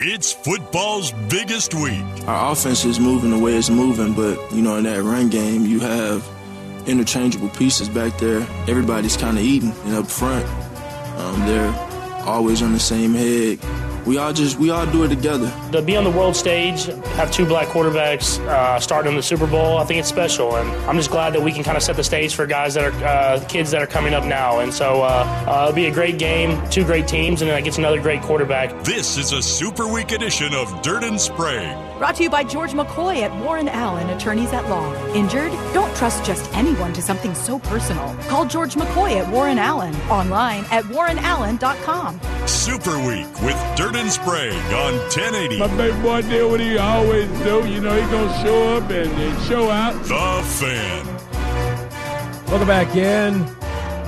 It's football's biggest week. Our offense is moving the way it's moving, but, you know, in that run game, you have interchangeable pieces back there. Everybody's kind of eating, and up front, they're always on the same head. We all do it together. To be on the world stage, have two black quarterbacks starting in the Super Bowl, I think it's special. And I'm just glad that we can kind of set the stage for guys that are kids that are coming up now. And so it'll be a great game, two great teams, and then it gets another great quarterback. This is a Super Week edition of Dirt and Spray. Brought to you by George McCoy at Warren Allen Attorneys at Law. Injured? Don't trust just anyone to something so personal. Call George McCoy at Warren Allen. Online at WarrenAllen.com. Super Week with Dirt and Sprague on 1080. My big boy did what he always do. You know, he gonna show up and show out. The Fan. Welcome back in.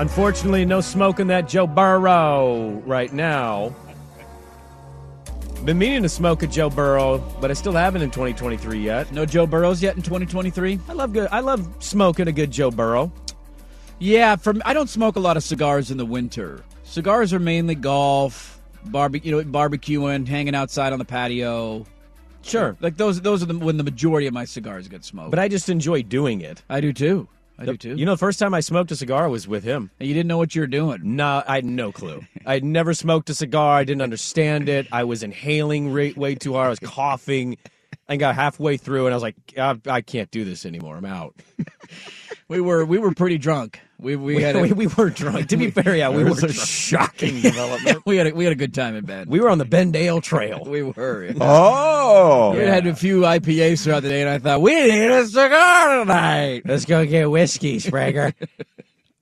Unfortunately, no smoking that Joe Burrow right now. Been meaning to smoke a Joe Burrow, but I still haven't in 2023 yet. No Joe Burrows yet in 2023? I love smoking a good Joe Burrow. Yeah, I don't smoke a lot of cigars in the winter. Cigars are mainly golf, barbecuing, hanging outside on the patio. Sure. Like those are when the majority of my cigars get smoked. But I just enjoy doing it. I do too. You know, the first time I smoked a cigar was with him. And you didn't know what you were doing. No, I had no clue. I'd never smoked a cigar. I didn't understand it. I was inhaling way too hard. I was coughing. I got halfway through, and I was like, I can't do this anymore. I'm out. We were pretty drunk. We were drunk. To be fair, yeah, we were drunk. Shocking development. we had a good time in bed. We were on the Bendale Trail. We were. Yeah. Oh, we had a few IPAs throughout the day, and I thought we need a cigar tonight. Let's go get whiskey, Sprager.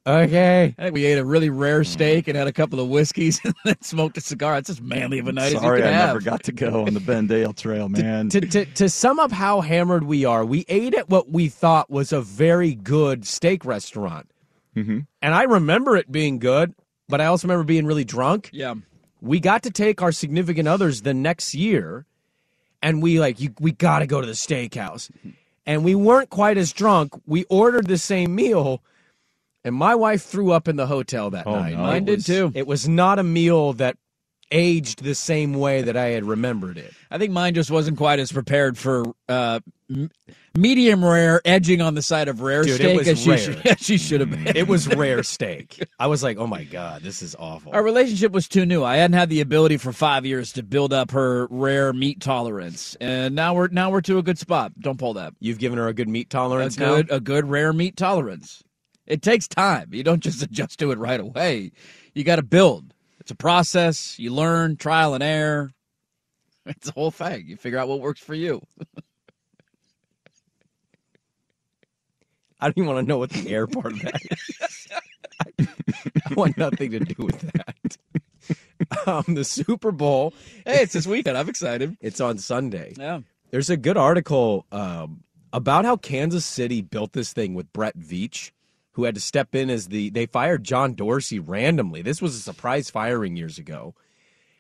Okay. I think we ate a really rare steak and had a couple of whiskeys and then smoked a cigar. It's as manly of a night as you can have. Sorry, I never got to go on the Bendale Trail, man. To sum up how hammered we are, we ate at what we thought was a very good steak restaurant. Mm-hmm. And I remember it being good, but I also remember being really drunk. Yeah. We got to take our significant others the next year, and we got to go to the steakhouse. And we weren't quite as drunk. We ordered the same meal, and my wife threw up in the hotel that night. No, mine did too. It was not a meal that aged the same way that I had remembered it. I think mine just wasn't quite as prepared for medium rare, edging on the side of rare steak as she should have been. It was rare steak. I was like, oh my God, this is awful. Our relationship was too new. I hadn't had the ability for 5 years to build up her rare meat tolerance, and now we're to a good spot. Don't pull that. You've given her a good meat tolerance now? A good rare meat tolerance. It takes time. You don't just adjust to it right away. You got to build. It's a process. You learn, trial and error. It's a whole thing. You figure out what works for you. I don't even want to know what the air part of that is. I want nothing to do with that. The Super Bowl. Hey, it's this weekend. I'm excited. It's on Sunday. Yeah. There's a good article about how Kansas City built this thing with Brett Veach, who had to step in as they fired John Dorsey randomly. This was a surprise firing years ago.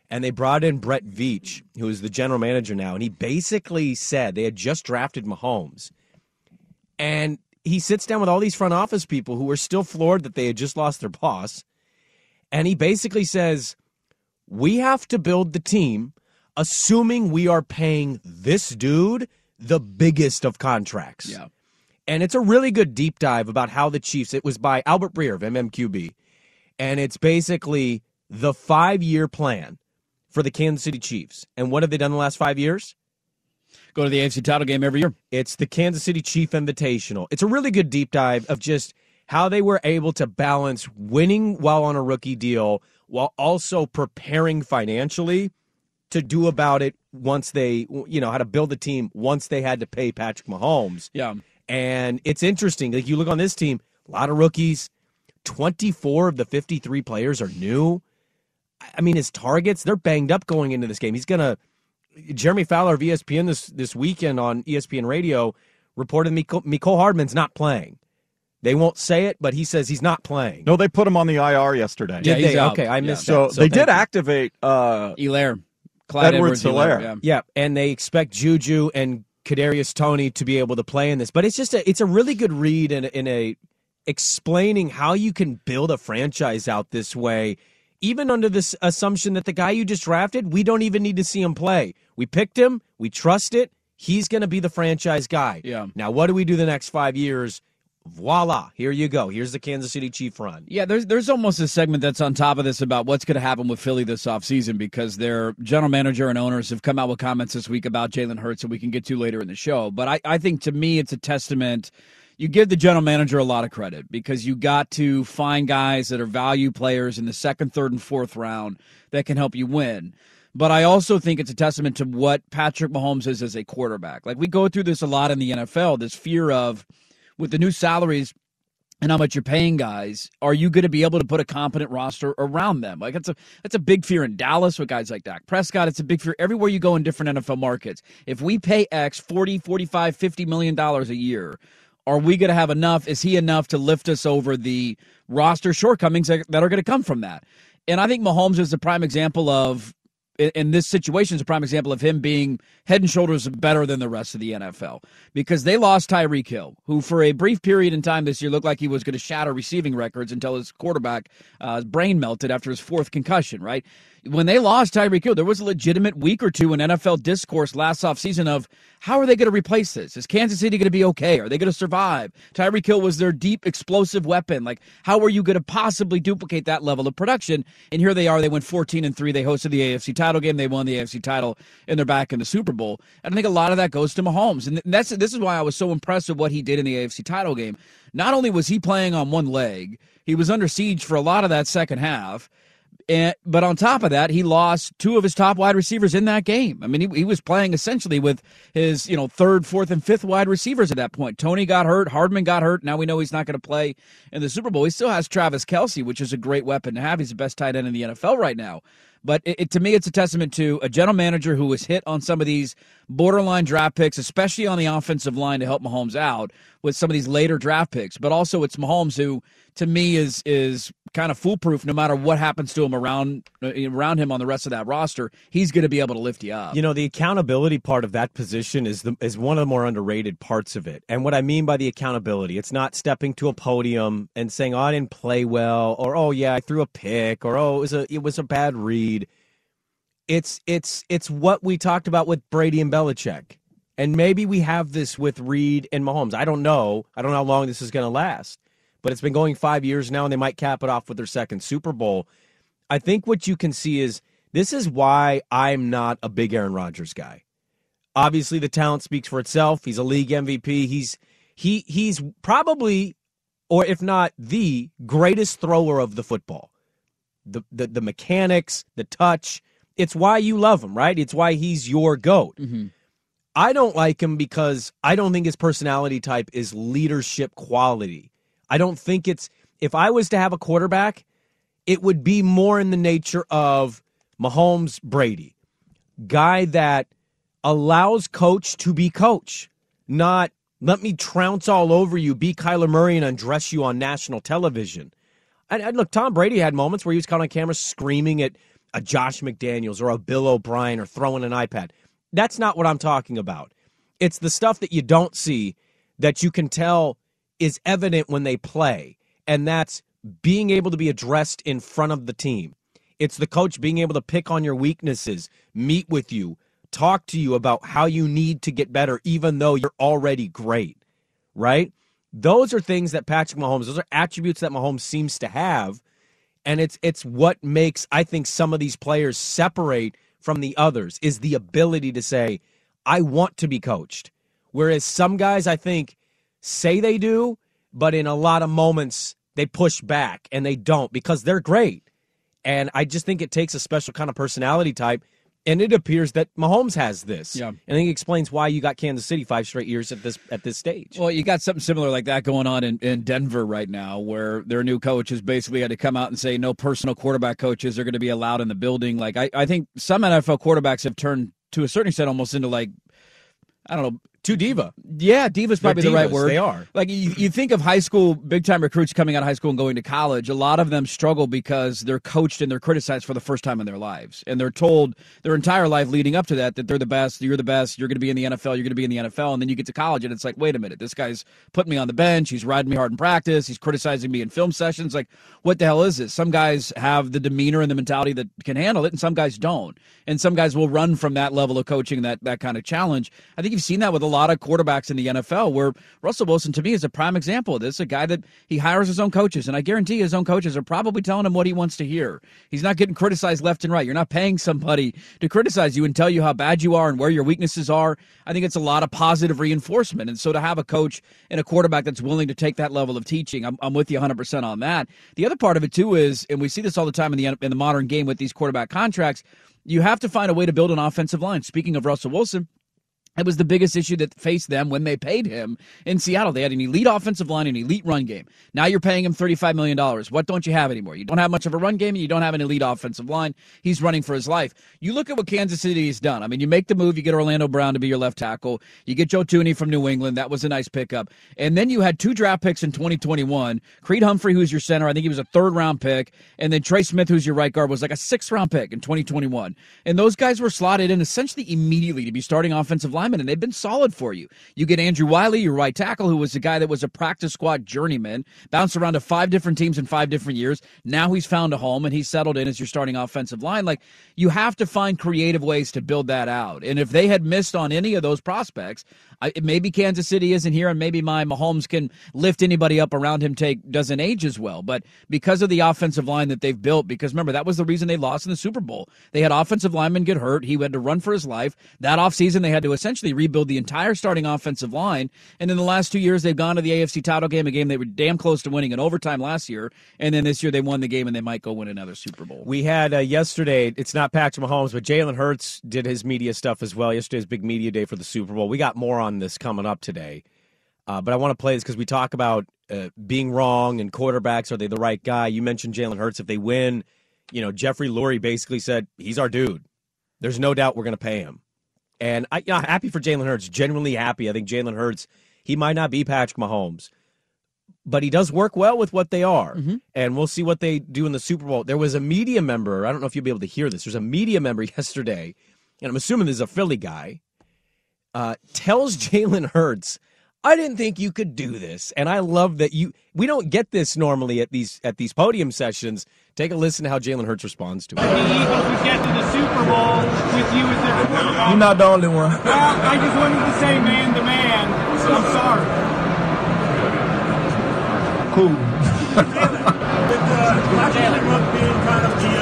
And they brought in Brett Veach, who is the general manager now, and he basically said they had just drafted Mahomes. And he sits down with all these front office people who were still floored that they had just lost their boss. And he basically says, we have to build the team assuming we are paying this dude the biggest of contracts. Yeah. And it's a really good deep dive about how the Chiefs, it was by Albert Breer of MMQB, and it's basically the 5-year plan for the Kansas City Chiefs. And what have they done the last 5 years? Go to the AFC title game every year. It's the Kansas City Chief Invitational. It's a really good deep dive of just how they were able to balance winning while on a rookie deal while also preparing financially to do about it once they, you know, how to build the team once they had to pay Patrick Mahomes. Yeah. And it's interesting. Like, you look on this team, a lot of rookies. 24 of the 53 players are new. I mean, his targets, they're banged up going into this game. Jeremy Fowler of ESPN this weekend on ESPN Radio reported Mecole Hardman's not playing. They won't say it, but he says he's not playing. No, they put him on the IR yesterday. Did they? Out. Okay, I missed that. So they did activate Clyde Edwards-Helaire. Yeah, and they expect Juju and Kadarius Toney to be able to play in this, but it's just it's a really good read in a explaining how you can build a franchise out this way even under this assumption that the guy you just drafted, we don't even need to see him play. We picked him. We trust it. He's going to be the franchise guy. Yeah. Now, what do we do the next 5 years? Voila, here you go. Here's the Kansas City Chief run. Yeah, there's almost a segment that's on top of this about what's going to happen with Philly this offseason, because their general manager and owners have come out with comments this week about Jalen Hurts that we can get to later in the show. But I think, to me, it's a testament. You give the general manager a lot of credit because you got to find guys that are value players in the second, third, and fourth round that can help you win. But I also think it's a testament to what Patrick Mahomes is as a quarterback. Like, we go through this a lot in the NFL, this fear of, with the new salaries and how much you're paying guys, are you going to be able to put a competent roster around them? Like, that's a big fear in Dallas with guys like Dak Prescott. It's a big fear everywhere you go in different NFL markets. If we pay X $40, $45, $50 million a year, are we going to have enough? Is he enough to lift us over the roster shortcomings that are going to come from that? And I think Mahomes is the prime example of, in this situation, is a prime example of him being head and shoulders better than the rest of the NFL, because they lost Tyreek Hill, who for a brief period in time this year looked like he was going to shatter receiving records until his quarterback brain melted after his fourth concussion, right? When they lost Tyreek Hill, there was a legitimate week or two in NFL discourse last offseason of, how are they going to replace this? Is Kansas City going to be okay? Are they going to survive? Tyreek Hill was their deep, explosive weapon. Like, how are you going to possibly duplicate that level of production? And here they are. They went 14-3. They hosted the AFC title game. They won the AFC title, and they're back in the Super Bowl. And I think a lot of that goes to Mahomes. And this is why I was so impressed with what he did in the AFC title game. Not only was he playing on one leg, he was under siege for a lot of that second half. But on top of that, he lost two of his top wide receivers in that game. I mean, he was playing essentially with his, third, fourth, and fifth wide receivers at that point. Tony got hurt. Hardman got hurt. Now we know he's not going to play in the Super Bowl. He still has Travis Kelce, which is a great weapon to have. He's the best tight end in the NFL right now. But to me, it's a testament to a general manager who was hit on some of these borderline draft picks, especially on the offensive line to help Mahomes out with some of these later draft picks. But also it's Mahomes who, to me, is kind of foolproof no matter what happens to him around him on the rest of that roster. He's going to be able to lift you up. The accountability part of that position is one of the more underrated parts of it. And what I mean by the accountability, it's not stepping to a podium and saying, oh, I didn't play well, or, oh, yeah, I threw a pick, or, oh, it was a bad read. It's what we talked about with Brady and Belichick, and maybe we have this with Reed and Mahomes. I don't know how long this is going to last, but it's been going 5 years now, and they might cap it off with their second Super Bowl. I think what you can see is this is why I'm not a big Aaron Rodgers guy. Obviously, the talent speaks for itself. He's a league MVP. He's probably, or if not the greatest thrower of the football. The mechanics, the touch. It's why you love him, right? It's why he's your GOAT. Mm-hmm. I don't like him because I don't think his personality type is leadership quality. I don't think it's... If I was to have a quarterback, it would be more in the nature of Mahomes, Brady. Guy that allows coach to be coach. Not, let me trounce all over you, be Kyler Murray, and undress you on national television. And look, Tom Brady had moments where he was caught on camera screaming at a Josh McDaniels or a Bill O'Brien or throwing an iPad. That's not what I'm talking about. It's the stuff that you don't see that you can tell is evident when they play, and that's being able to be addressed in front of the team. It's the coach being able to pick on your weaknesses, meet with you, talk to you about how you need to get better even though you're already great, right? Those are things that Patrick Mahomes, those are attributes that Mahomes seems to have, and it's what makes, I think, some of these players separate from the others is the ability to say, I want to be coached. Whereas some guys, I think, say they do, but in a lot of moments, they push back, and they don't because they're great. And I just think it takes a special kind of personality type. And it appears that Mahomes has this. Yeah. And he explains why you got Kansas City 5 straight years at this stage. Well, you got something similar like that going on in Denver right now, where their new coaches basically had to come out and say no personal quarterback coaches are going to be allowed in the building. Like I think some NFL quarterbacks have turned to a certain extent almost into, like, I don't know, Too diva. Yeah, diva's probably the right word. They are. Like, you think of high school, big-time recruits coming out of high school and going to college. A lot of them struggle because they're coached and they're criticized for the first time in their lives. And they're told their entire life leading up to that that they're the best, you're the best, you're going to be in the NFL, you're going to be in the NFL. And then you get to college and it's like, wait a minute, this guy's putting me on the bench, he's riding me hard in practice, he's criticizing me in film sessions. Like, what the hell is this? Some guys have the demeanor and the mentality that can handle it, and some guys don't. And some guys will run from that level of coaching, that kind of challenge. I think you've seen that with a lot of quarterbacks in the NFL, where Russell Wilson, to me, is a prime example of this, a guy that he hires his own coaches, and I guarantee his own coaches are probably telling him what he wants to hear. He's not getting criticized left and right. You're not paying somebody to criticize you and tell you how bad you are and where your weaknesses are. I think it's a lot of positive reinforcement, and so to have a coach and a quarterback that's willing to take that level of teaching, I'm with you 100% on that. The other part of it, too, is, and we see this all the time in the modern game with these quarterback contracts, you have to find a way to build an offensive line. Speaking of Russell Wilson, it was the biggest issue that faced them when they paid him in Seattle. They had an elite offensive line, an elite run game. Now you're paying him $35 million. What don't you have anymore? You don't have much of a run game, and you don't have an elite offensive line. He's running for his life. You look at what Kansas City has done. I mean, you make the move. You get Orlando Brown to be your left tackle. You get Joe Thuney from New England. That was a nice pickup. And then you had two draft picks in 2021. Creed Humphrey, who's your center, I think he was a third-round pick. And then Trey Smith, who's your right guard, was like a sixth-round pick in 2021. And those guys were slotted in essentially immediately to be starting offensive line, and they've been solid for you. You get Andrew Wiley, your right tackle, who was the guy that was a practice squad journeyman, bounced around to five different teams in five different years. Now he's found a home, and he's settled in as your starting offensive line. Like, you have to find creative ways to build that out. And if they had missed on any of those prospects, maybe Kansas City isn't here, and maybe my Mahomes can lift anybody up around him, doesn't age as well. But because of the offensive line that they've built, because remember, that was the reason they lost in the Super Bowl. They had offensive linemen get hurt. He had to run for his life. That offseason, they had to essentially rebuild the entire starting offensive line. And in the last 2 years, they've gone to the AFC title game, a game they were damn close to winning in overtime last year. And then this year, they won the game, and they might go win another Super Bowl. We had yesterday, it's not Patrick Mahomes, but Jalen Hurts did his media stuff as well. Yesterday's big media day for the Super Bowl. We got more on this coming up today. But I want to play this because we talk about being wrong and quarterbacks, are they the right guy? You mentioned Jalen Hurts. If they win, you know, Jeffrey Lurie basically said, he's our dude. There's no doubt we're going to pay him. And I'm happy for Jalen Hurts, genuinely happy. I think Jalen Hurts, he might not be Patrick Mahomes, but he does work well with what they are. Mm-hmm. And we'll see what they do in the Super Bowl. There was a media member, I don't know if you'll be able to hear this, there's a media member yesterday, and I'm assuming this is a Philly guy, tells Jalen Hurts, I didn't think you could do this. And I love that we don't get this normally at these podium sessions. Take a listen to how Jalen Hurts responds to it. The Eagles would get to the Super Bowl with you as their quarterback. You're not the only one. I just wanted to say man to man.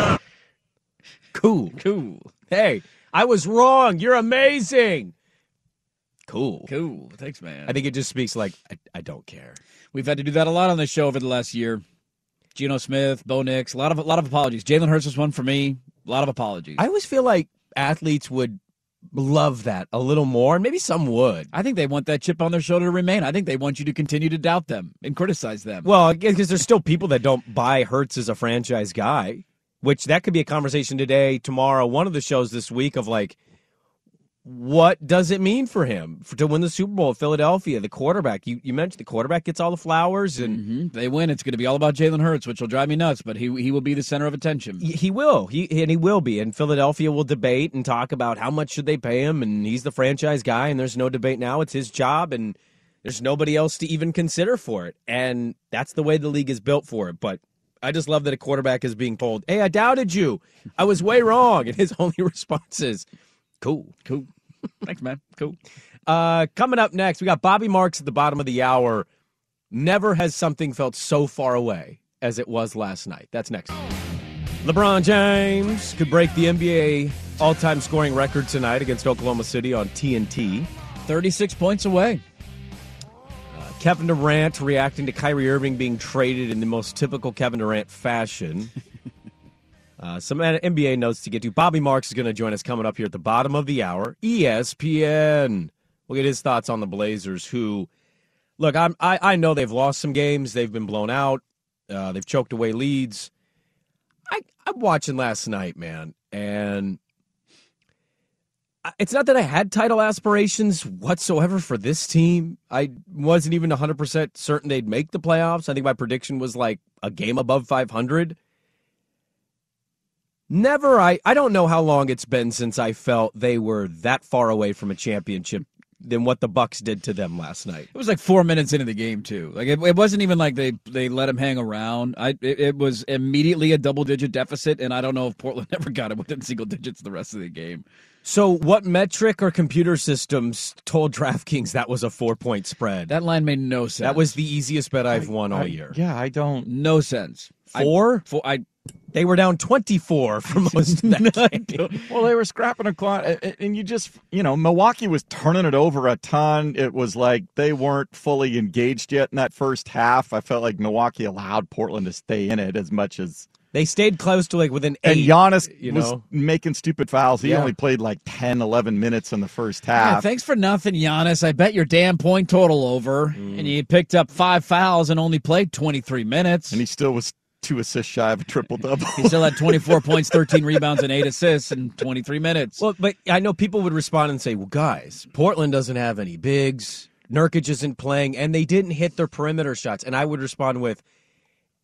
I'm sorry. Cool. Cool. Hey, I was wrong. You're amazing. Cool. Thanks, man. I think it just speaks like, I don't care. We've had to do that a lot on this show over the last year. Geno Smith, Bo Nix, a lot of apologies. Jalen Hurts was one for me. A lot of apologies. I always feel like athletes would love that a little more, and maybe some would. I think they want that chip on their shoulder to remain. I think they want you to continue to doubt them and criticize them. Well, because there's still people that don't buy Hurts as a franchise guy, which that could be a conversation today, tomorrow, one of the shows this week of like, what does it mean for him to win the Super Bowl at Philadelphia? The quarterback, you mentioned the quarterback gets all the flowers. And They win. It's going to be all about Jalen Hurts, which will drive me nuts, but he will be the center of attention. He will. He will be. And Philadelphia will debate and talk about how much should they pay him, and he's the franchise guy, and there's no debate now. It's his job, and there's nobody else to even consider for it. And that's the way the league is built for it. But I just love that a quarterback is being told, hey, I doubted you. I was way wrong. And his only response is, cool. Thanks, man. Cool. Coming up next, we got Bobby Marks at the bottom of the hour. Never has something felt so far away as it was last night. That's next. LeBron James could break the NBA all-time scoring record tonight against Oklahoma City on TNT. 36 points away. Kevin Durant reacting to Kyrie Irving being traded in the most typical Kevin Durant fashion. Some NBA notes to get to. Bobby Marks is going to join us coming up here at the bottom of the hour. ESPN. We'll get his thoughts on the Blazers, who, look, I know they've lost some games. They've been blown out. They've choked away leads. I'm watching last night, man, and It's not that I had title aspirations whatsoever for this team. I wasn't even 100% certain they'd make the playoffs. I think my prediction was like a game above 500. Never, I don't know how long it's been since I felt they were that far away from a championship than what the Bucks did to them last night. It was like 4 minutes into the game, too. Like it wasn't even like they let him hang around. It was immediately a double-digit deficit, and I don't know if Portland ever got it within single digits the rest of the game. So what metric or computer systems told DraftKings that was a 4-point spread? That line made no sense. That was the easiest bet I've won all year. Yeah, I don't. No sense. Four? They were down 24 for most of that game. Well, they were scrapping a clock, and Milwaukee was turning it over a ton. It was like they weren't fully engaged yet in that first half. I felt like Milwaukee allowed Portland to stay in it as much as... They stayed close to like within 8. And Giannis was making stupid fouls. He only played like 10, 11 minutes in the first half. Yeah, thanks for nothing, Giannis. I bet your damn point total over. And you picked up 5 fouls and only played 23 minutes. And he still was 2 assists shy of a triple-double. He still had 24 points, 13 rebounds, and 8 assists in 23 minutes. Well, but I know people would respond and say, well, guys, Portland doesn't have any bigs. Nurkic isn't playing. And they didn't hit their perimeter shots. And I would respond with,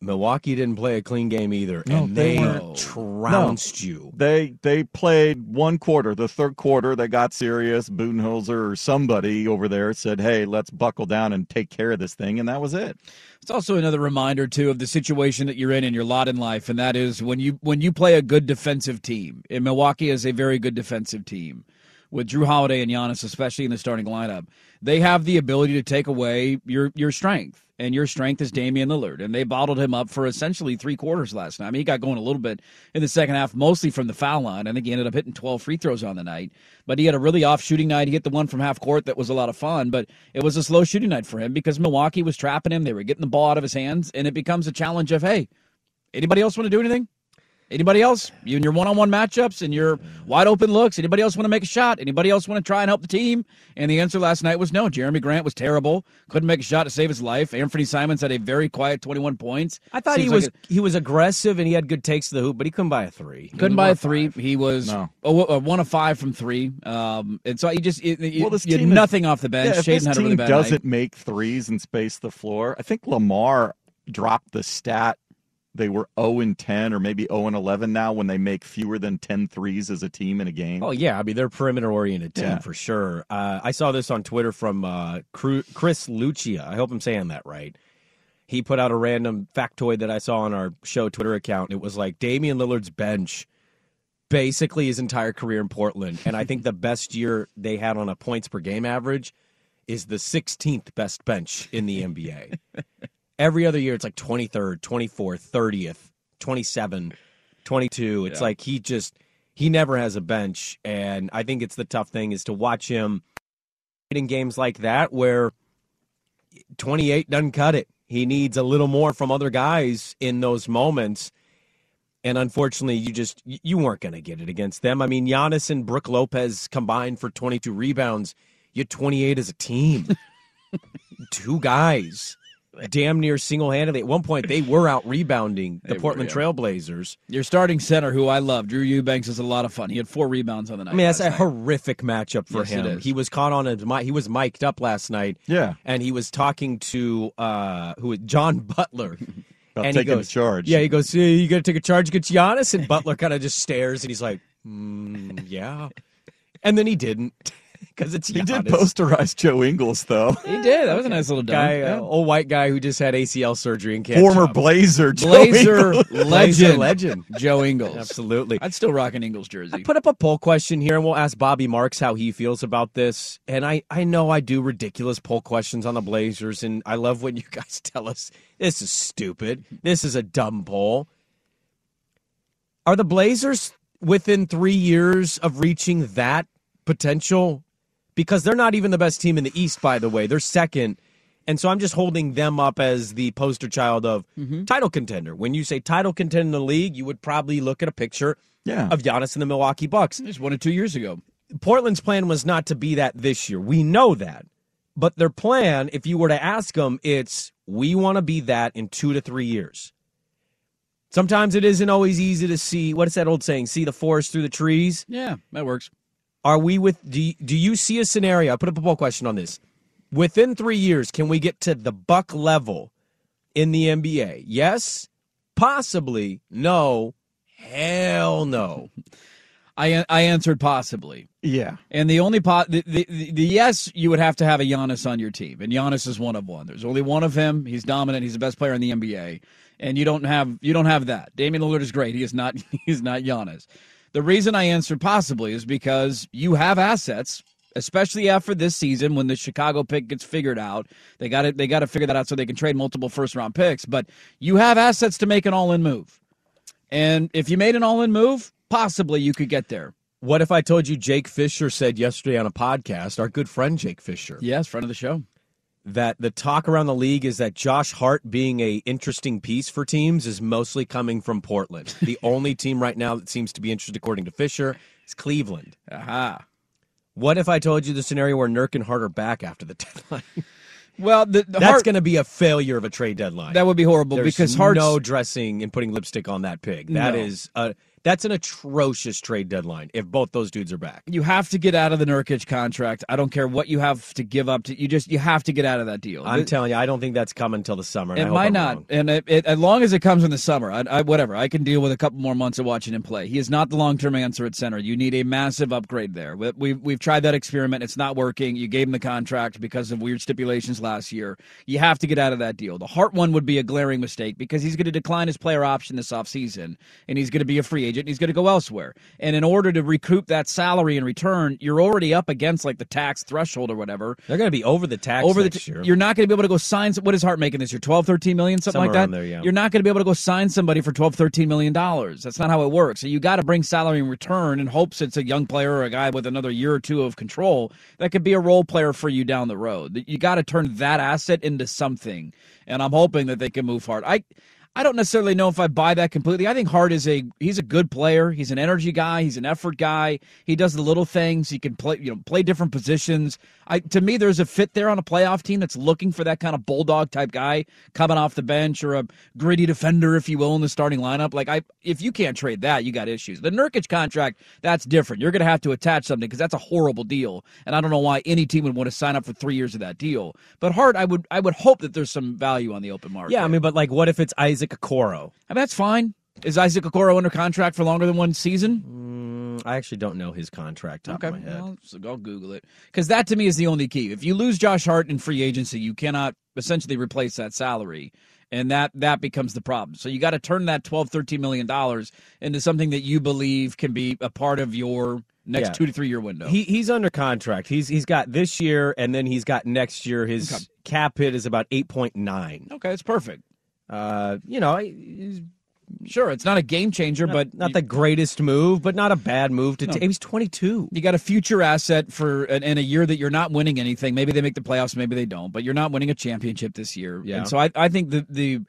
Milwaukee didn't play a clean game either, and they trounced you. They played one quarter. The third quarter, they got serious. Budenholzer or somebody over there said, hey, let's buckle down and take care of this thing, and that was it. It's also another reminder, too, of the situation that you're in your lot in life, and that is when you play a good defensive team, and Milwaukee is a very good defensive team, with Jrue Holiday and Giannis, especially in the starting lineup, they have the ability to take away your strength. And your strength is Damian Lillard. And they bottled him up for essentially 3 quarters last night. I mean, he got going a little bit in the second half, mostly from the foul line. I think he ended up hitting 12 free throws on the night. But he had a really off shooting night. He hit the one from half court that was a lot of fun. But it was a slow shooting night for him because Milwaukee was trapping him. They were getting the ball out of his hands. And it becomes a challenge of, hey, anybody else want to do anything? Anybody else? You and your one-on-one matchups and your wide-open looks. Anybody else want to make a shot? Anybody else want to try and help the team? And the answer last night was no. Jeremy Grant was terrible. Couldn't make a shot to save his life. Anthony Simons had a very quiet 21 points. I thought he was aggressive and he had good takes to the hoop, but he couldn't buy a three. Couldn't buy a three. He was 1 of 5 from three. And so he just he had nothing off the bench. Yeah, if Shaden had a really bad night. This team doesn't make threes and space the floor. I think Lamar dropped the stat. They were 0-10 or maybe 0-11 now when they make fewer than 10 threes as a team in a game. Oh, yeah. I mean, they're perimeter-oriented team for sure. I saw this on Twitter from Chris Lucia. I hope I'm saying that right. He put out a random factoid that I saw on our show Twitter account. It was like Damian Lillard's bench basically his entire career in Portland. And I think the best year they had on a points-per-game average is the 16th best bench in the NBA. Every other year, it's like 23rd, 24th, 30th, 27, 22. It's like he never has a bench, and I think it's the tough thing is to watch him in games like that where 28 doesn't cut it. He needs a little more from other guys in those moments, and unfortunately, you weren't going to get it against them. I mean, Giannis and Brooke Lopez combined for 22 rebounds. You had 28 as a team. 2 guys. Damn near single-handedly. At one point, they were out-rebounding the Portland Trail Blazers. Your starting center, who I love, Drew Eubanks, is a lot of fun. He had 4 rebounds on the night. I mean, that's a horrific matchup for him. He was caught on he was mic'd up last night. Yeah, and he was talking to John Butler. About and taking a charge. Yeah, he goes, hey, you got to take a charge against Giannis? And Butler kind of just stares, and he's like, yeah. And then he didn't. Because it's Giannis. He did posterize Joe Ingles, though. He did. That was a nice little guy, old white guy who just had ACL surgery and can't. Former Blazer legend, Joe Ingles. Absolutely. I'd still rock an Ingles jersey. I put up a poll question here, and we'll ask Bobby Marks how he feels about this. And I know I do ridiculous poll questions on the Blazers, and I love when you guys tell us this is stupid. This is a dumb poll. Are the Blazers within 3 years of reaching that potential? Because they're not even the best team in the East, by the way. They're second. And so I'm just holding them up as the poster child of title contender. When you say title contender in the league, you would probably look at a picture of Giannis and the Milwaukee Bucks. Just 1 or 2 years ago. Portland's plan was not to be that this year. We know that. But their plan, if you were to ask them, it's we want to be that in 2 to 3 years. Sometimes it isn't always easy to see. What is that old saying? See the forest through the trees? Yeah, that works. Are we with do you see a scenario? I'll put up a poll question on this. Within 3 years, can we get to the Buck level in the NBA? Yes, possibly. No, hell no. I answered possibly. Yeah. And the only the yes, you would have to have a Giannis on your team, and Giannis is one of one. There's only one of him. He's dominant. He's the best player in the NBA, and you don't have that. Damian Lillard is great. He's not Giannis. The reason I answered possibly is because you have assets, especially after this season when the Chicago pick gets figured out. They got to figure that out so they can trade multiple first-round picks. But you have assets to make an all-in move. And if you made an all-in move, possibly you could get there. What if I told you Jake Fisher said yesterday on a podcast, our good friend Jake Fisher. Yes, friend of the show. That the talk around the league is that Josh Hart being an interesting piece for teams is mostly coming from Portland. The only team right now that seems to be interested, according to Fisher, is Cleveland. Aha. Uh-huh. What if I told you the scenario where Nurk and Hart are back after the deadline? Well, that's going to be a failure of a trade deadline. That would be horrible. There's because Hart's no dressing and putting lipstick on that pig. That is that's an atrocious trade deadline if both those dudes are back. You have to get out of the Nurkic contract. I don't care what you have to give up. You have to get out of that deal. I'm telling you, I don't think that's coming until the summer. It might not. And as long as it comes in the summer, whatever. I can deal with a couple more months of watching him play. He is not the long-term answer at center. You need a massive upgrade there. We've tried that experiment. It's not working. You gave him the contract because of weird stipulations last year. You have to get out of that deal. The Hart one would be a glaring mistake because he's going to decline his player option this offseason, and he's going to be a free agent. He's going to go elsewhere. And in order to recoup that salary in return, you're already up against like the tax threshold or whatever. They're going to be over the tax next year. You're not going to be able to go sign. What is Hart making this year? 12, 13 million, something somewhere like that? There, yeah. You're not going to be able to go sign somebody for $12-13 million. That's not how it works. So you got to bring salary in return in hopes it's a young player or a guy with another year or two of control that could be a role player for you down the road. You got to turn that asset into something. And I'm hoping that they can move Hart. I don't necessarily know if I buy that completely. I think Hart he's a good player. He's an energy guy. He's an effort guy. He does the little things. He can play different positions. To me, there's a fit there on a playoff team that's looking for that kind of bulldog type guy coming off the bench or a gritty defender, if you will, in the starting lineup. If you can't trade that, you got issues. The Nurkic contract, that's different. You're going to have to attach something because that's a horrible deal, and I don't know why any team would want to sign up for 3 years of that deal. But Hart, I would hope that there's some value on the open market. Yeah, I mean, but what if it's Isaac Okoro? I mean, that's fine. Is Isaac Okoro under contract for longer than one season? I actually don't know his contract off my head. Well, so I'll Google it. Because that, to me, is the only key. If you lose Josh Hart in free agency, you cannot essentially replace that salary. And that becomes the problem. So you got to turn that $12, $13 million into something that you believe can be a part of your next 2 to 3 year window. He's under contract. He's got this year, and then he's got next year. His cap hit is about 8.9. Okay, that's perfect. Sure, it's not a game changer, but not the greatest move, but not a bad move to take. He's 22. You got a future asset for in a year that you're not winning anything. Maybe they make the playoffs, maybe they don't, but you're not winning a championship this year. Yeah. And so I think the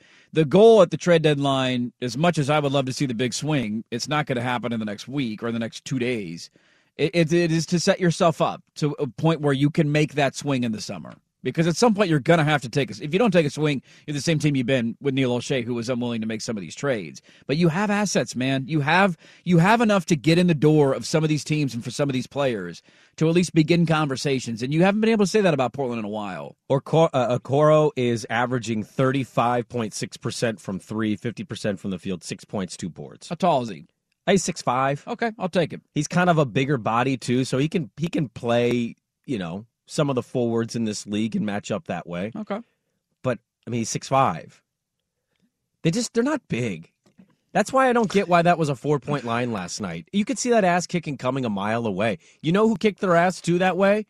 goal at the trade deadline, as much as I would love to see the big swing, it's not going to happen in the next week or in the next 2 days. It is to set yourself up to a point where you can make that swing in the summer. Because at some point you're going to have to take a – if you don't take a swing, you're the same team you've been with Neil O'Shea, who was unwilling to make some of these trades. But you have assets, man. You have enough to get in the door of some of these teams and for some of these players to at least begin conversations. And you haven't been able to say that about Portland in a while. Or Okoro is averaging 35.6% from three, 50% from the field, 6 points, 2 boards. How tall is he? He's 6'5". Okay, I'll take him. He's kind of a bigger body too, so he can play, some of the forwards in this league and match up that way. Okay. But, I mean, he's 6'5". They're not big. That's why I don't get why that was a 4-point line last night. You could see that ass kicking coming a mile away. You know who kicked their ass too that way?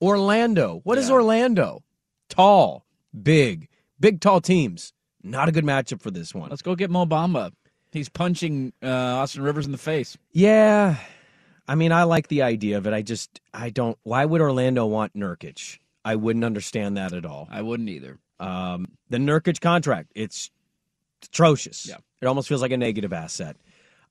Orlando. What is Orlando? Tall. Big, tall teams. Not a good matchup for this one. Let's go get Mo Bamba. He's punching Austin Rivers in the face. Yeah. I mean, I like the idea of it. Why would Orlando want Nurkic? I wouldn't understand that at all. I wouldn't either. The Nurkic contract, it's atrocious. Yeah. It almost feels like a negative asset.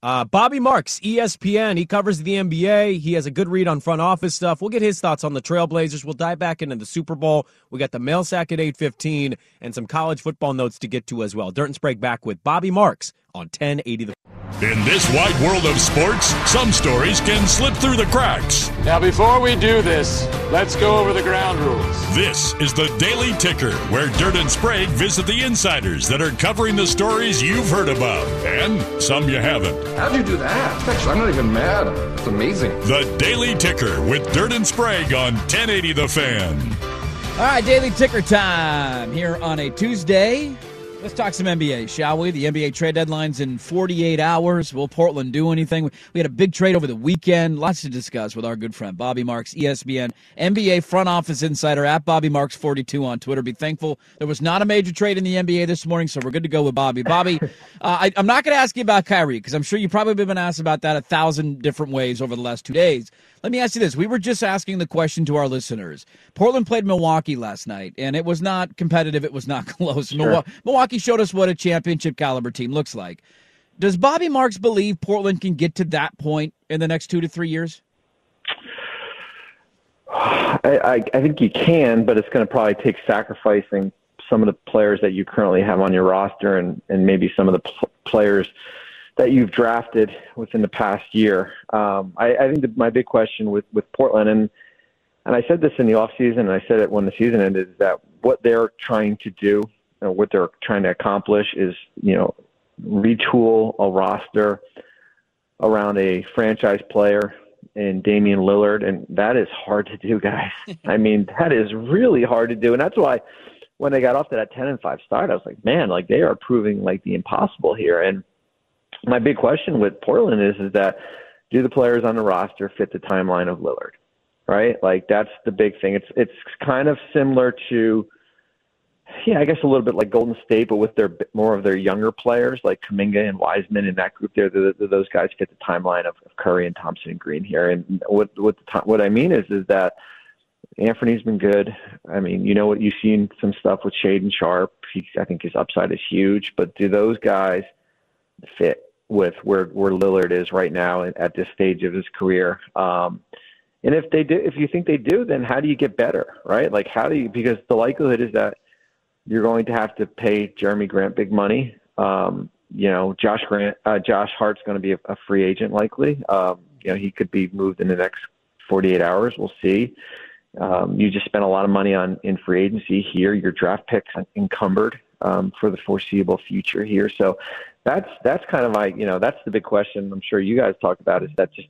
Bobby Marks, ESPN, he covers the NBA. He has a good read on front office stuff. We'll get his thoughts on the Trailblazers. We'll dive back into the Super Bowl. We got the mail sack at 8:15 and some college football notes to get to as well. Dirt and Sprague back with Bobby Marks on 1080 The. In this wide world of sports, some stories can slip through the cracks. Now, before we do this, let's go over the ground rules. This is the Daily Ticker, where Dirt and Sprague visit the insiders that are covering the stories you've heard about, and some you haven't. How'd you do that? Actually, I'm not even mad. It's amazing. The Daily Ticker with Dirt and Sprague on 1080 The Fan. All right, Daily Ticker time here on a Tuesday. Let's talk some NBA, shall we? The NBA trade deadline's in 48 hours. Will Portland do anything? We had a big trade over the weekend. Lots to discuss with our good friend Bobby Marks, ESPN, NBA front office insider at Bobby Marks 42 on Twitter. Be thankful there was not a major trade in the NBA this morning, so we're good to go with Bobby. Bobby, I'm not going to ask you about Kyrie because I'm sure you've probably been asked about that 1,000 different ways over the last 2 days. Let me ask you this. We were just asking the question to our listeners. Portland played Milwaukee last night, and it was not competitive. It was not close. Sure. Milwaukee showed us what a championship caliber team looks like. Does Bobby Marks believe Portland can get to that point in the next 2 to 3 years? I think you can, but it's going to probably take sacrificing some of the players that you currently have on your roster and maybe some of the players that you've drafted within the past year. I think that my big question with Portland, and I said this in the offseason, and I said it when the season ended, is that what they're trying to do and what they're trying to accomplish is, you know, retool a roster around a franchise player in Damian Lillard, and that is hard to do, guys. I mean, that is really hard to do, and that's why when they got off to that 10-5 start, I was like, man, like they are proving like the impossible here. And my big question with Portland is that do the players on the roster fit the timeline of Lillard, right? Like that's the big thing. It's kind of similar to, yeah, I guess a little bit like Golden State, but with their more of their younger players like Kuminga and Wiseman in that group there, those guys fit the timeline of Curry and Thompson and Green here. And what I mean is that Anthony's been good. I mean, you know what, you've seen some stuff with Shade and Sharp. I think his upside is huge, but do those guys fit with where Lillard is right now at this stage of his career? And if they do, if you think they do, then how do you get better, right? Like how do you, because the likelihood is that you're going to have to pay Jeremy Grant big money. You know, Josh Hart's going to be a free agent likely. You know, he could be moved in the next 48 hours. We'll see. You just spent a lot of money in free agency here. Your draft picks encumbered for the foreseeable future here. So that's kind of like, you know, that's the big question I'm sure you guys talk about, is that just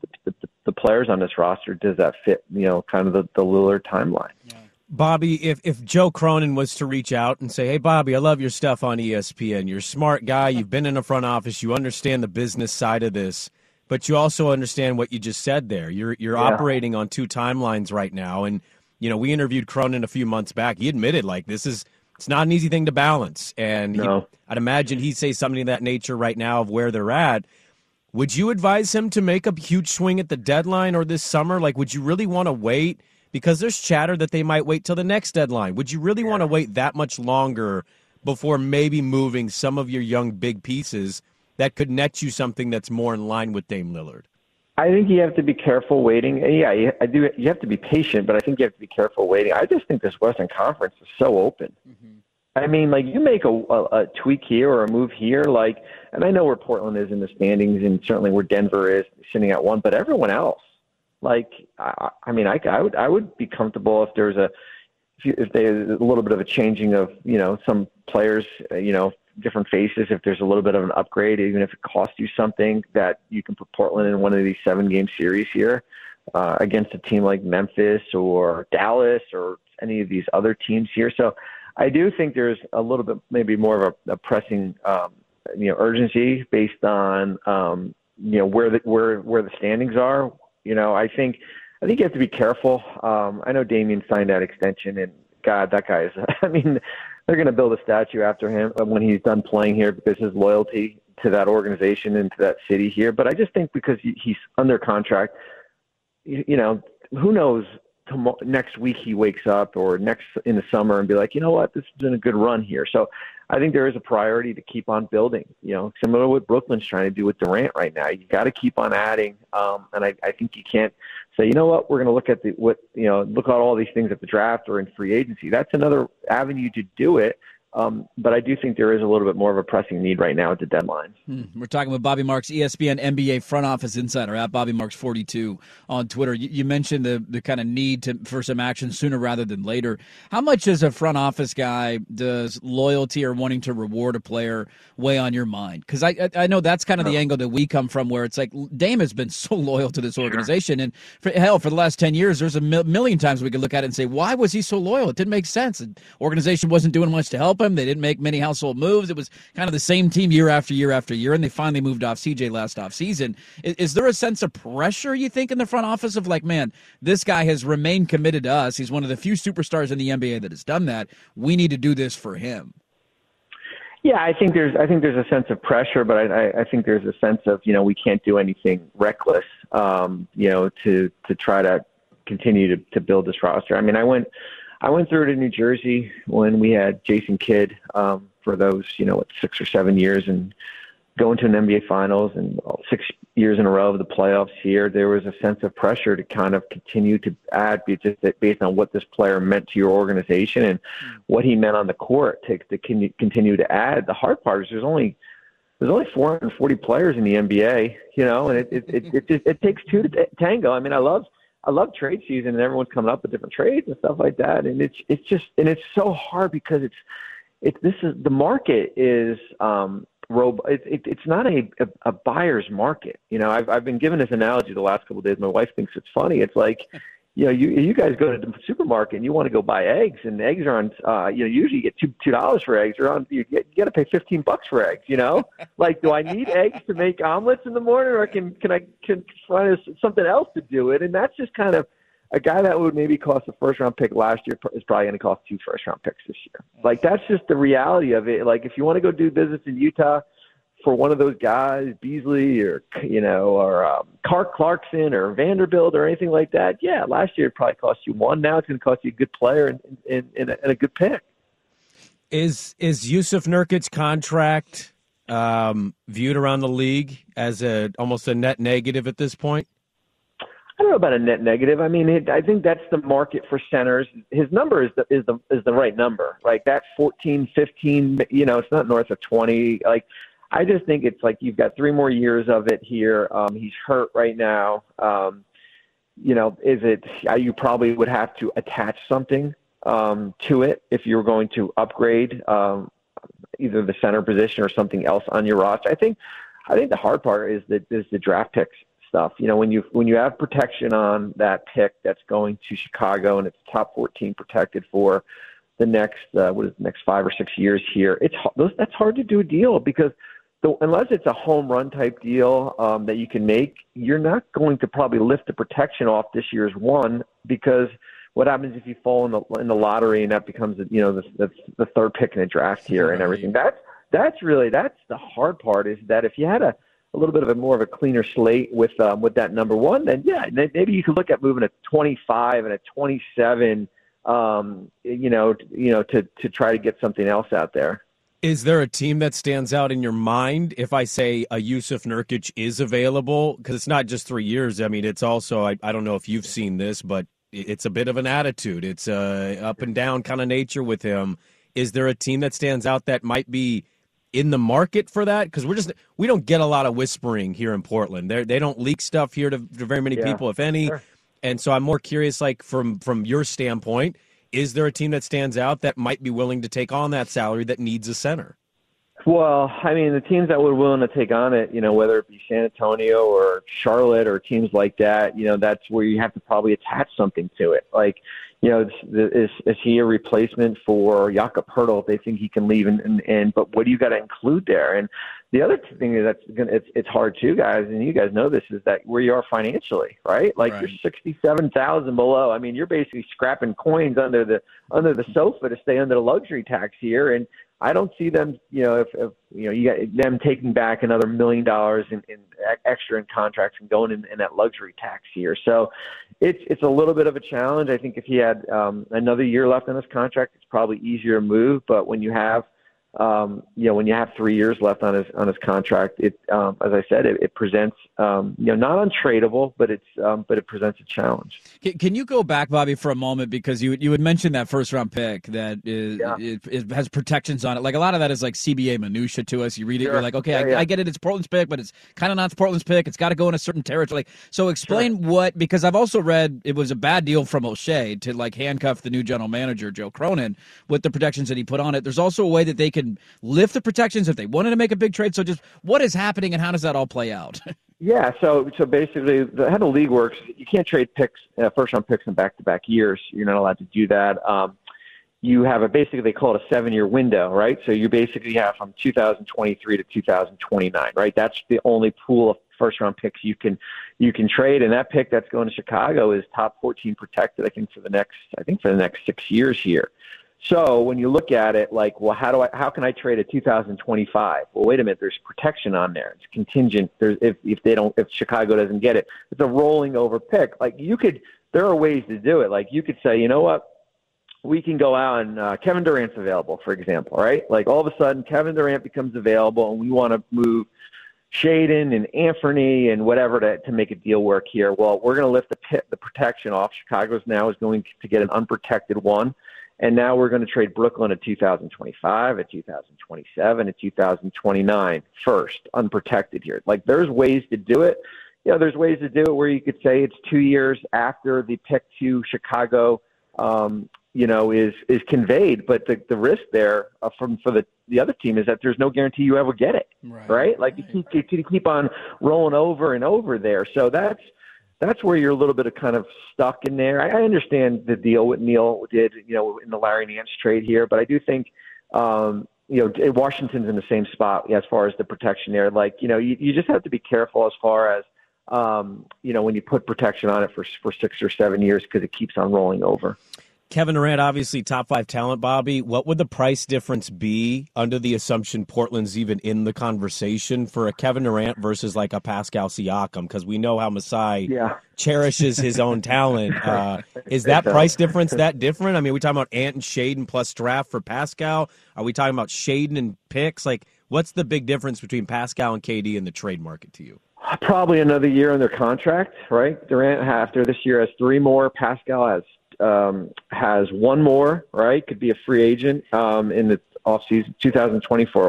the players on this roster, does that fit, you know, kind of the Lillard timeline? Yeah. Bobby, if Joe Cronin was to reach out and say, hey, Bobby, I love your stuff on ESPN. You're a smart guy. You've been in the front office. You understand the business side of this, but you also understand what you just said there. You're yeah. operating on two timelines right now. And, you know, we interviewed Cronin a few months back. He admitted, like, it's not an easy thing to balance. And no. I'd imagine he'd say something of that nature right now of where they're at. Would you advise him to make a huge swing at the deadline or this summer? Like, would you really want to wait? Because there's chatter that they might wait till the next deadline. Would you really want to wait that much longer before maybe moving some of your young big pieces that could net you something that's more in line with Dame Lillard? I think you have to be careful waiting. Yeah, I do. You have to be patient, but I think you have to be careful waiting. I just think this Western Conference is so open. Mm-hmm. I mean, like you make a tweak here or a move here, like, and I know where Portland is in the standings and certainly where Denver is sitting at one, but everyone else, like, I would be comfortable if there's a little bit of a changing of, you know, some players, you know, different faces, if there's a little bit of an upgrade, even if it costs you something, that you can put Portland in one of these 7-game series here against a team like Memphis or Dallas or any of these other teams here. So I do think there's a little bit, maybe more of a pressing, you know, urgency based on, you know, where the standings are. You know, I think you have to be careful. I know Damian signed that extension, and God, that guy is, I mean, they're going to build a statue after him when he's done playing here because his loyalty to that organization and to that city here. But I just think because he's under contract, you know, who knows, next week he wakes up or next in the summer and be like, you know what, this has been a good run here. So I think there is a priority to keep on building, you know, similar to what Brooklyn's trying to do with Durant right now. You got to keep on adding. And I think you can't say, you know what, we're going to look at look at all these things at the draft or in free agency. That's another avenue to do it. But I do think there is a little bit more of a pressing need right now at the deadline. We're talking with Bobby Marks, ESPN NBA front office insider, at Bobby Marks 42 on Twitter. You mentioned the kind of need for some action sooner rather than later. How much as a front office guy does loyalty or wanting to reward a player weigh on your mind? Because I know that's kind of the angle that we come from, where it's like Dame has been so loyal to this organization. And for the last 10 years, there's a million times we could look at it and say, why was he so loyal? It didn't make sense. The organization wasn't doing much to help him. They didn't make many household moves. It was kind of the same team year after year after year, and they finally moved off CJ last offseason. Is there a sense of pressure, you think, in the front office of like, man, this guy has remained committed to us. He's one of the few superstars in the NBA that has done that. We need to do this for him. Yeah, I think there's a sense of pressure, but I think there's a sense of, we can't do anything reckless, to try to continue to build this roster. I mean, I went through to New Jersey when we had Jason Kidd for those, 6 or 7 years, and going to an NBA Finals and 6 years in a row of the playoffs here. There was a sense of pressure to kind of continue to add based on what this player meant to your organization and what he meant on the court to continue to add. The hard part is there's only 440 players in the NBA, and it takes two to tango. I mean, I love trade season, and everyone's coming up with different trades and stuff like that. And it's so hard because the market is it's not a buyer's market. I've been given this analogy the last couple of days. My wife thinks it's funny. It's like, you guys go to the supermarket and you want to go buy eggs, and eggs are on, usually you get $2 for eggs, or you got to pay $15 for eggs, Like, do I need eggs to make omelets in the morning, or can I find something else to do it? And that's just kind of a guy that would maybe cost a first-round pick last year is probably going to cost 2 first-round picks this year. Like, that's just the reality of it. Like, if you want to go do business in Utah for one of those guys, Beasley or, Clark Clarkson or Vanderbilt or anything like that, yeah, last year it probably cost you 1. Now it's going to cost you a good player and a good pick. Is Yusuf Nurkic's contract viewed around the league as almost a net negative at this point? I don't know about a net negative. I mean, I think that's the market for centers. His number is the right number. Like that 14, 15, it's not north of 20. Like, I just think it's like you've got 3 more years of it here. He's hurt right now. You probably would have to attach something to it if you were going to upgrade either the center position or something else on your roster. I think the hard part is the draft picks stuff. When you have protection on that pick that's going to Chicago and it's top 14 protected for the next 5 or 6 years here, that's hard to do a deal because unless it's a home run type deal that you can make, you're not going to probably lift the protection off this year's one, because what happens if you fall in the lottery and that becomes the third pick in the draft here, right? And everything. That's the hard part, is that if you had a little bit of a more of a cleaner slate with that number one, then yeah, maybe you could look at moving a 25 and a 27, to try to get something else out there. Is there a team that stands out in your mind if I say a Yusuf Nurkic is available? Because it's not just 3 years. I mean, it's also, I don't know if you've seen this, but it's a bit of an attitude. It's a up and down kind of nature with him. Is there a team that stands out that might be in the market for that? Because we don't get a lot of whispering here in Portland. They don't leak stuff here to very many people, if any. Sure. And so I'm more curious, like from your standpoint, is there a team that stands out that might be willing to take on that salary that needs a center? Well, I mean, the teams that were willing to take on it, whether it be San Antonio or Charlotte or teams like that, that's where you have to probably attach something to it. Like, is he a replacement for Jakob Poeltl if they think he can leave? And but what do you got to include there? And the other thing it's hard too, guys, and you guys know this, is that where you are financially, right? Like, right, you're 67,000 below. I mean, you're basically scrapping coins under the sofa to stay under the luxury tax here. And I don't see them, if you got them taking back another $1 million in extra in contracts and going in that luxury tax year. So it's a little bit of a challenge. I think if he had another year left on his contract, it's probably easier to move. But when you have when you have 3 years left on his contract, it presents, not untradeable, but it presents a challenge. Can you go back, Bobby, for a moment, because you had mentioned that first round pick that is, yeah. it has protections on it. Like a lot of that is like CBA minutia to us. You read it, sure. You're like, okay, I get it. It's Portland's pick, but it's kind of not Portland's pick. It's got to go in a certain territory. Like, so explain sure. what, because I've also read it was a bad deal from O'Shea to like handcuff the new general manager, Joe Cronin, with the protections that he put on it. There's also a way that they can lift the protections if they wanted to make a big trade. So just what is happening and how does that all play out? Yeah, so basically how the league works, you can't trade picks, first-round picks in back-to-back years. You're not allowed to do that. You have they call it a seven-year window, right? So you basically have from 2023 to 2029, right? That's the only pool of first-round picks you can trade, and that pick that's going to Chicago is top 14 protected, for the next 6 years here. So when you look at it, like, well, how can I trade a 2025? Well, wait a minute, there's protection on there. It's contingent. There's if Chicago doesn't get it, it's a rolling over pick. Like there are ways to do it. Like you could say, you know what, we can go out and Kevin Durant's available, for example, right? Like all of a sudden Kevin Durant becomes available, and we want to move Shaden and Anthony and whatever to make a deal work here. Well, we're going to lift the protection off. Chicago's now is going to get an unprotected one. And now we're going to trade Brooklyn at 2025, at 2027, at 2029 first, unprotected here. Like there's ways to do it. You know, there's ways to do it where you could say it's 2 years after the pick to Chicago, is conveyed. But the risk there for the other team is that there's no guarantee you ever get it, right? Like you keep on rolling over and over there. So that's where you're a little bit of kind of stuck in there. I understand the deal what Neil did, in the Larry Nance trade here, but I do think, Washington's in the same spot as far as the protection there. Like, you just have to be careful as far as, when you put protection on it for 6 or 7 years because it keeps on rolling over. Kevin Durant, obviously top 5 talent, Bobby. What would the price difference be under the assumption Portland's even in the conversation for a Kevin Durant versus like a Pascal Siakam? Because we know how Masai cherishes his own talent. Is that price difference that different? I mean, are we talking about Ant and Shaden plus draft for Pascal? Are we talking about Shaden and picks? Like, what's the big difference between Pascal and KD in the trade market to you? Probably another year on their contract, right? Durant, after this year, has 3 more. Pascal has 1 more, right? Could be a free agent in the offseason, 2024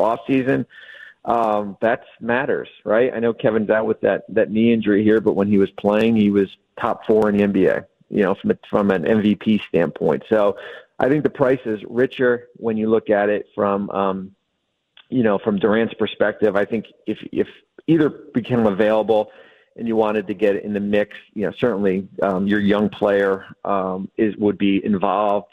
offseason. That matters, right? I know Kevin's out with that knee injury here, but when he was playing, he was top 4 in the NBA, from an MVP standpoint. So I think the price is richer when you look at it from Durant's perspective. I think if either became available and you wanted to get in the mix, certainly your young player would be involved.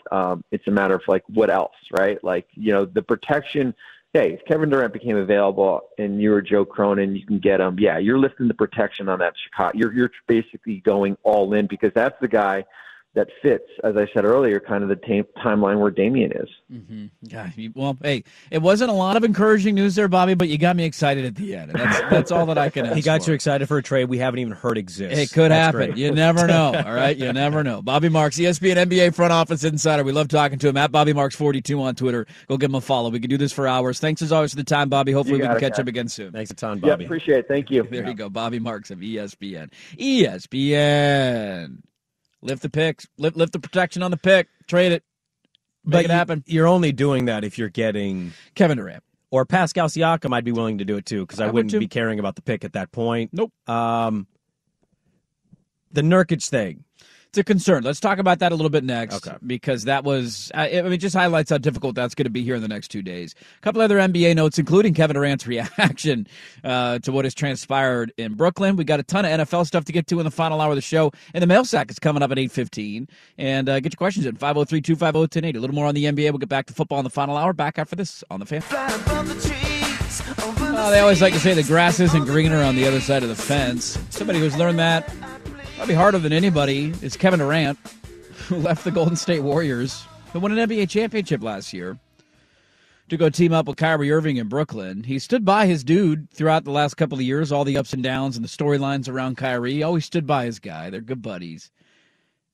It's a matter of like, what else, right? Like, the protection, hey, if Kevin Durant became available and you were Joe Cronin, you can get him. Yeah, you're lifting the protection on that Chicago. You're basically going all in because that's the guy that fits, as I said earlier, kind of the timeline where Damian is. Mm-hmm. Yeah, well, hey, it wasn't a lot of encouraging news there, Bobby, but you got me excited at the end. And that's all that I can ask. He got you excited for a trade we haven't even heard exists. It could happen. Great. You never know, all right? You never know. Bobby Marks, ESPN NBA front office insider. We love talking to him. At Bobby Marks 42 on Twitter. Go give him a follow. We could do this for hours. Thanks, as always, for the time, Bobby. Hopefully we can catch up again soon. Thanks a ton, Bobby. Yeah, appreciate it. Thank you. There you go. Bobby Marks of ESPN. ESPN. Lift the picks, lift the protection on the pick, trade it, make it happen. You're only doing that if you're getting Kevin Durant. Or Pascal Siakam, I'd be willing to do it too because I wouldn't be caring about the pick at that point. Nope. The Nurkic thing. It's a concern. Let's talk about that a little bit next because that was, it just highlights how difficult that's going to be here in the next 2 days. A couple other NBA notes, including Kevin Durant's reaction to what has transpired in Brooklyn. We got a ton of NFL stuff to get to in the final hour of the show, and the mail sack is coming up at 8:15. And get your questions in 503-250-1080. A little more on the NBA. We'll get back to football in the final hour. Back after this on The Fan. They always like to say the grass isn't greener on the other side of the fence. Somebody who's learned that probably harder than anybody is Kevin Durant, who left the Golden State Warriors, who won an NBA championship last year, to go team up with Kyrie Irving in Brooklyn. He stood by his dude throughout the last couple of years, all the ups and downs and the storylines around Kyrie. He always stood by his guy. They're good buddies.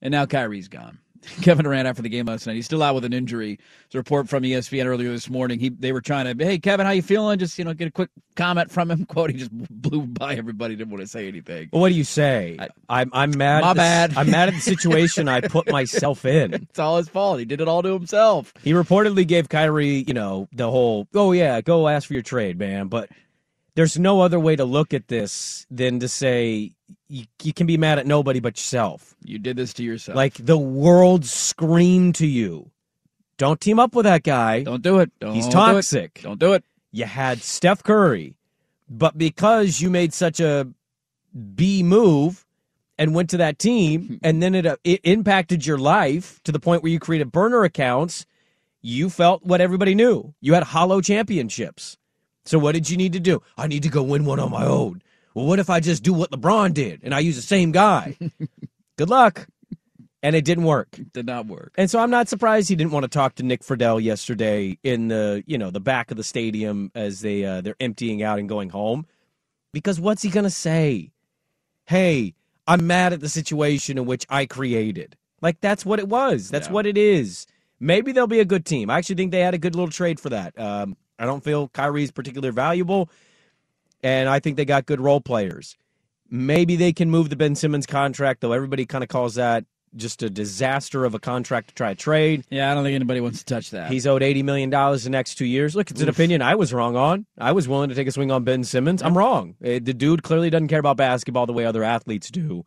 And now Kyrie's gone. Kevin Durant after the game last night. He's still out with an injury. It's a report from ESPN earlier this morning. They were trying to, hey, Kevin, how you feeling? Just, you know, get a quick comment from him. Quote, he just blew by everybody, didn't want to say anything. Well, what do you say? I'm mad. My bad. I'm mad at the situation I put myself in. It's all his fault. He did it all to himself. He reportedly gave Kyrie, you know, the whole, oh, yeah, go ask for your trade, man. But there's no other way to look at this than to say you can be mad at nobody but yourself. You did this to yourself. Like, the world screamed to you, don't team up with that guy. Don't do it. He's toxic. Don't do it. You had Steph Curry, but because you made such a B move and went to that team, and then it impacted your life to the point where you created burner accounts, you felt what everybody knew. You had hollow championships. So what did you need to do? I need to go win one on my own. Well, what if I just do what LeBron did and I use the same guy? Good luck. And it didn't work. It did not work. And so I'm not surprised he didn't want to talk to Nick Friedel yesterday in the, you know, the back of the stadium as they're emptying out and going home. Because what's he going to say? Hey, I'm mad at the situation in which I created. Like, that's what it was. That's what it is. Maybe they'll be a good team. I actually think they had a good little trade for that. I don't feel Kyrie's particularly valuable, and I think they got good role players. Maybe they can move the Ben Simmons contract, though everybody kind of calls that just a disaster of a contract to try to trade. Yeah, I don't think anybody wants to touch that. He's owed $80 million the next 2 years. Look, it's an opinion I was wrong on. I was willing to take a swing on Ben Simmons. I'm wrong. The dude clearly doesn't care about basketball the way other athletes do.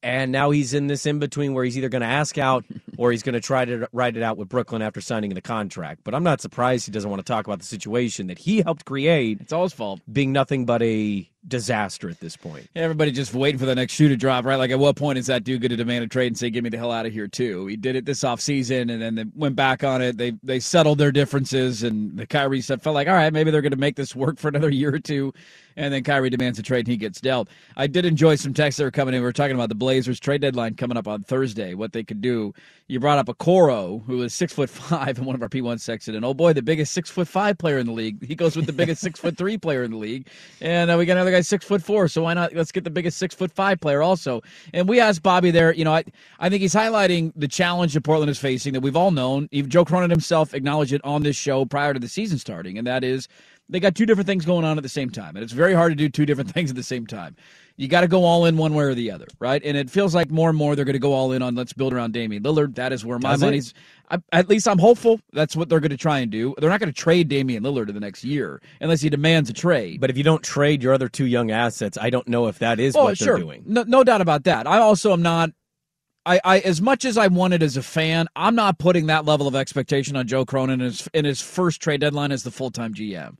And now he's in this in-between where he's either going to ask out or he's going to try to ride it out with Brooklyn after signing the contract. But I'm not surprised he doesn't want to talk about the situation that he helped create. It's all his fault. Being nothing but a disaster at this point. Everybody just waiting for the next shoe to drop, right? Like, at what point is that dude going to demand a trade and say, get me the hell out of here, too? He did it this offseason, and then they went back on it. They settled their differences, and the Kyrie stuff felt like, all right, maybe they're going to make this work for another year or two, and then Kyrie demands a trade, and he gets dealt. I did enjoy some texts that were coming in. We were talking about the Blazers trade deadline coming up on Thursday, what they could do. You brought up Okoro, who is 6'5" in one of our P1 sections, and oh boy, the biggest 6'5" player in the league. He goes with the biggest 6'3" player in the league, and we got another guy 6'4", so why not? Let's get the biggest 6'5" player also. And we asked Bobby there. You know, I think he's highlighting the challenge that Portland is facing that we've all known. Even Joe Cronin himself acknowledged it on this show prior to the season starting, and that is they got two different things going on at the same time, and it's very hard to do two different things at the same time. You got to go all in one way or the other, right? And it feels like more and more they're going to go all in on let's build around Damian Lillard. That is where my money's – at least I'm hopeful that's what they're going to try and do. They're not going to trade Damian Lillard in the next year unless he demands a trade. But if you don't trade your other two young assets, I don't know if that is they're doing. No doubt about that. I also am not – I as much as I wanted as a fan, I'm not putting that level of expectation on Joe Cronin in his first trade deadline as the full-time GM.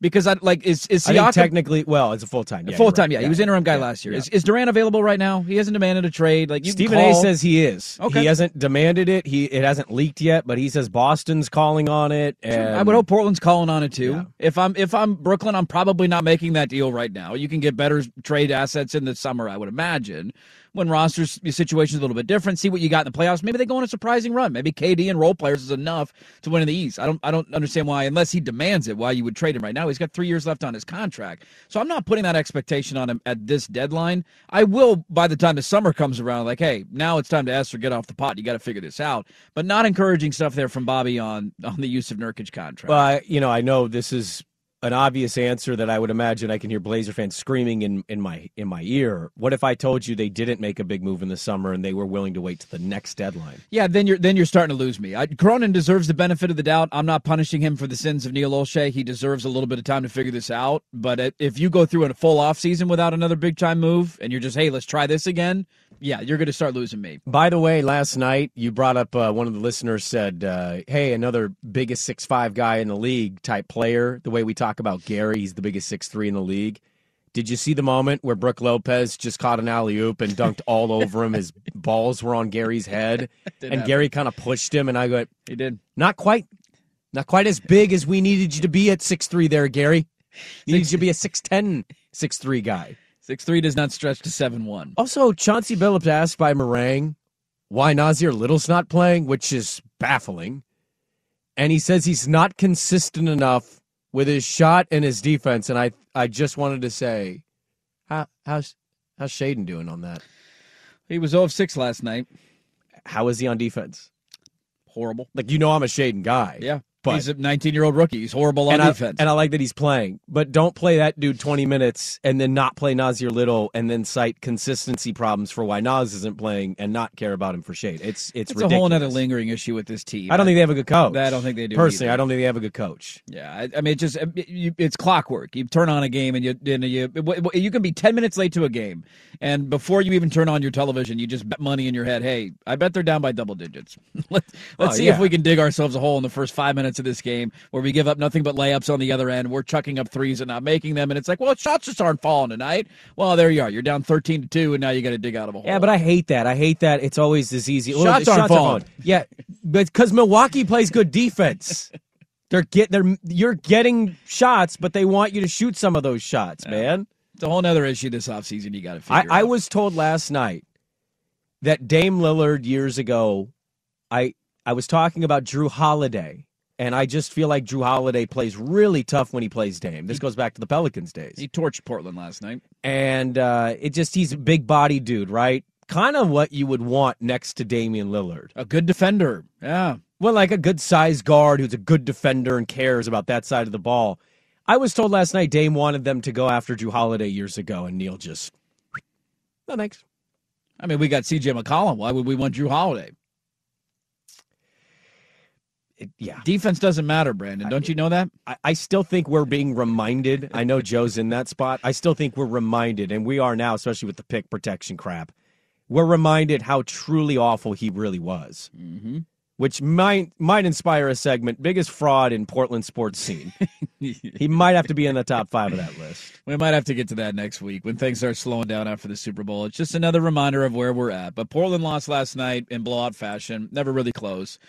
Because is Siakam, I think technically, well, it's a full-time. Yeah, full-time, right. Yeah. He was interim guy last year. Yeah. Is Durant available right now? He hasn't demanded a trade. Like Stephen A. says he is. Okay. He hasn't demanded it. It hasn't leaked yet, but he says Boston's calling on it. And I would hope Portland's calling on it too. Yeah. If I'm Brooklyn, I'm probably not making that deal right now. You can get better trade assets in the summer, I would imagine. When rosters situation's a little bit different, see what you got in the playoffs. Maybe they go on a surprising run. Maybe KD and role players is enough to win in the East. I don't understand why, unless he demands it, why you would trade him right now. He's got 3 years left on his contract. So I'm not putting that expectation on him at this deadline. I will by the time the summer comes around, like, hey, now it's time to ask or get off the pot. You got to figure this out. But not encouraging stuff there from Bobby on the use of Nurkic contract. Well, I know this is an obvious answer that I would imagine I can hear Blazer fans screaming in my ear. What if I told you they didn't make a big move in the summer and they were willing to wait to the next deadline? Yeah, then you're starting to lose me. Cronin deserves the benefit of the doubt. I'm not punishing him for the sins of Neil Olshay. He deserves a little bit of time to figure this out. But if you go through a full offseason without another big-time move and you're just, hey, let's try this again, yeah, you're going to start losing me. By the way, last night you brought up one of the listeners said, hey, another biggest 6'5" guy in the league type player, the way we talk about Gary, he's the biggest 6'3" in the league. Did you see the moment where Brooke Lopez just caught an alley-oop and dunked all over him? His balls were on Gary's head, and happen. Gary kind of pushed him, and I go, he did. Not quite as big as we needed you to be at 6'3 there, Gary. You needed you to be a 6'10, 6'3 guy. 6'3 does not stretch to 7'1. Also, Chauncey Billups asked by Meringue why Nazir Little's not playing, which is baffling. And he says he's not consistent enough with his shot and his defense, and I just wanted to say, how's Shaden doing on that? He was 0 of 6 last night. How is he on defense? Horrible. Like, you know, I'm a Shaden guy. Yeah. But he's a 19-year-old rookie. He's horrible on defense. And I like that he's playing. But don't play that dude 20 minutes and then not play Nazir Little and then cite consistency problems for why Naz isn't playing and not care about him for Shade. It's ridiculous. It's a whole other lingering issue with this team. I don't think they have a good coach. I don't think they do. Personally, either. I don't think they have a good coach. Yeah. I mean, it's clockwork. You turn on a game and you can be 10 minutes late to a game. And before you even turn on your television, you just bet money in your head. Hey, I bet they're down by double digits. Let's see if we can dig ourselves a hole in the first 5 minutes of this game where we give up nothing but layups on the other end. We're chucking up threes and not making them, and it's like, well, shots just aren't falling tonight. Well, there you are. You're down 13-2, and now you got to dig out of a hole. Yeah, but I hate that. It's always this easy. Shots aren't falling. Yeah, because Milwaukee plays good defense. You're getting shots, but they want you to shoot some of those shots, man. It's a whole other issue this offseason you got to figure out. I was told last night that Dame Lillard years ago, I was talking about Jrue Holiday. And I just feel like Jrue Holiday plays really tough when he plays Dame. This goes back to the Pelicans days. He torched Portland last night. And he's a big body dude, right? Kind of what you would want next to Damian Lillard. A good defender, yeah. Well, like a good size guard who's a good defender and cares about that side of the ball. I was told last night Dame wanted them to go after Jrue Holiday years ago, and Neal just, no thanks. I mean, we got C.J. McCollum. Why would we want Jrue Holiday? Defense doesn't matter, Brandon. Don't you know that? I still think we're being reminded. I know Joe's in that spot. I still think we're reminded, and we are now, especially with the pick protection crap. We're reminded how truly awful he really was, which might inspire a segment, biggest fraud in Portland sports scene. He might have to be in the top 5 of that list. We might have to get to that next week when things are slowing down after the Super Bowl. It's just another reminder of where we're at. But Portland lost last night in blowout fashion, never really close.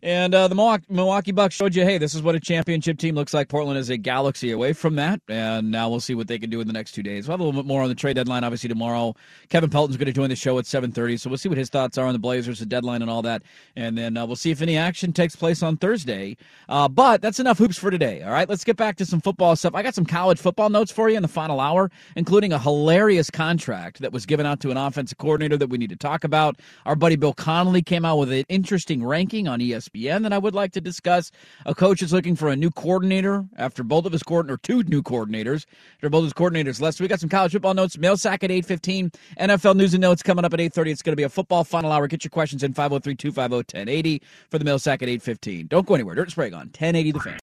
And the Milwaukee Bucks showed you, hey, this is what a championship team looks like. Portland is a galaxy away from that, and now we'll see what they can do in the next 2 days. We'll have a little bit more on the trade deadline, obviously, tomorrow. Kevin Pelton's going to join the show at 7:30, so we'll see what his thoughts are on the Blazers, the deadline, and all that. And then we'll see if any action takes place on Thursday. But that's enough hoops for today, all right? Let's get back to some football stuff. I got some college football notes for you in the final hour, including a hilarious contract that was given out to an offensive coordinator that we need to talk about. Our buddy Bill Connolly came out with an interesting ranking on ESPN. That I would like to discuss. A coach is looking for a new coordinator after both of his coordinators left. So we got some college football notes, mail sack at 8:15, NFL news and notes coming up at 8:30. It's going to be a football final hour. Get your questions in 503-250-1080 for the mail sack at 8:15. Don't go anywhere. Dirt and Sprague on 1080 The Fan.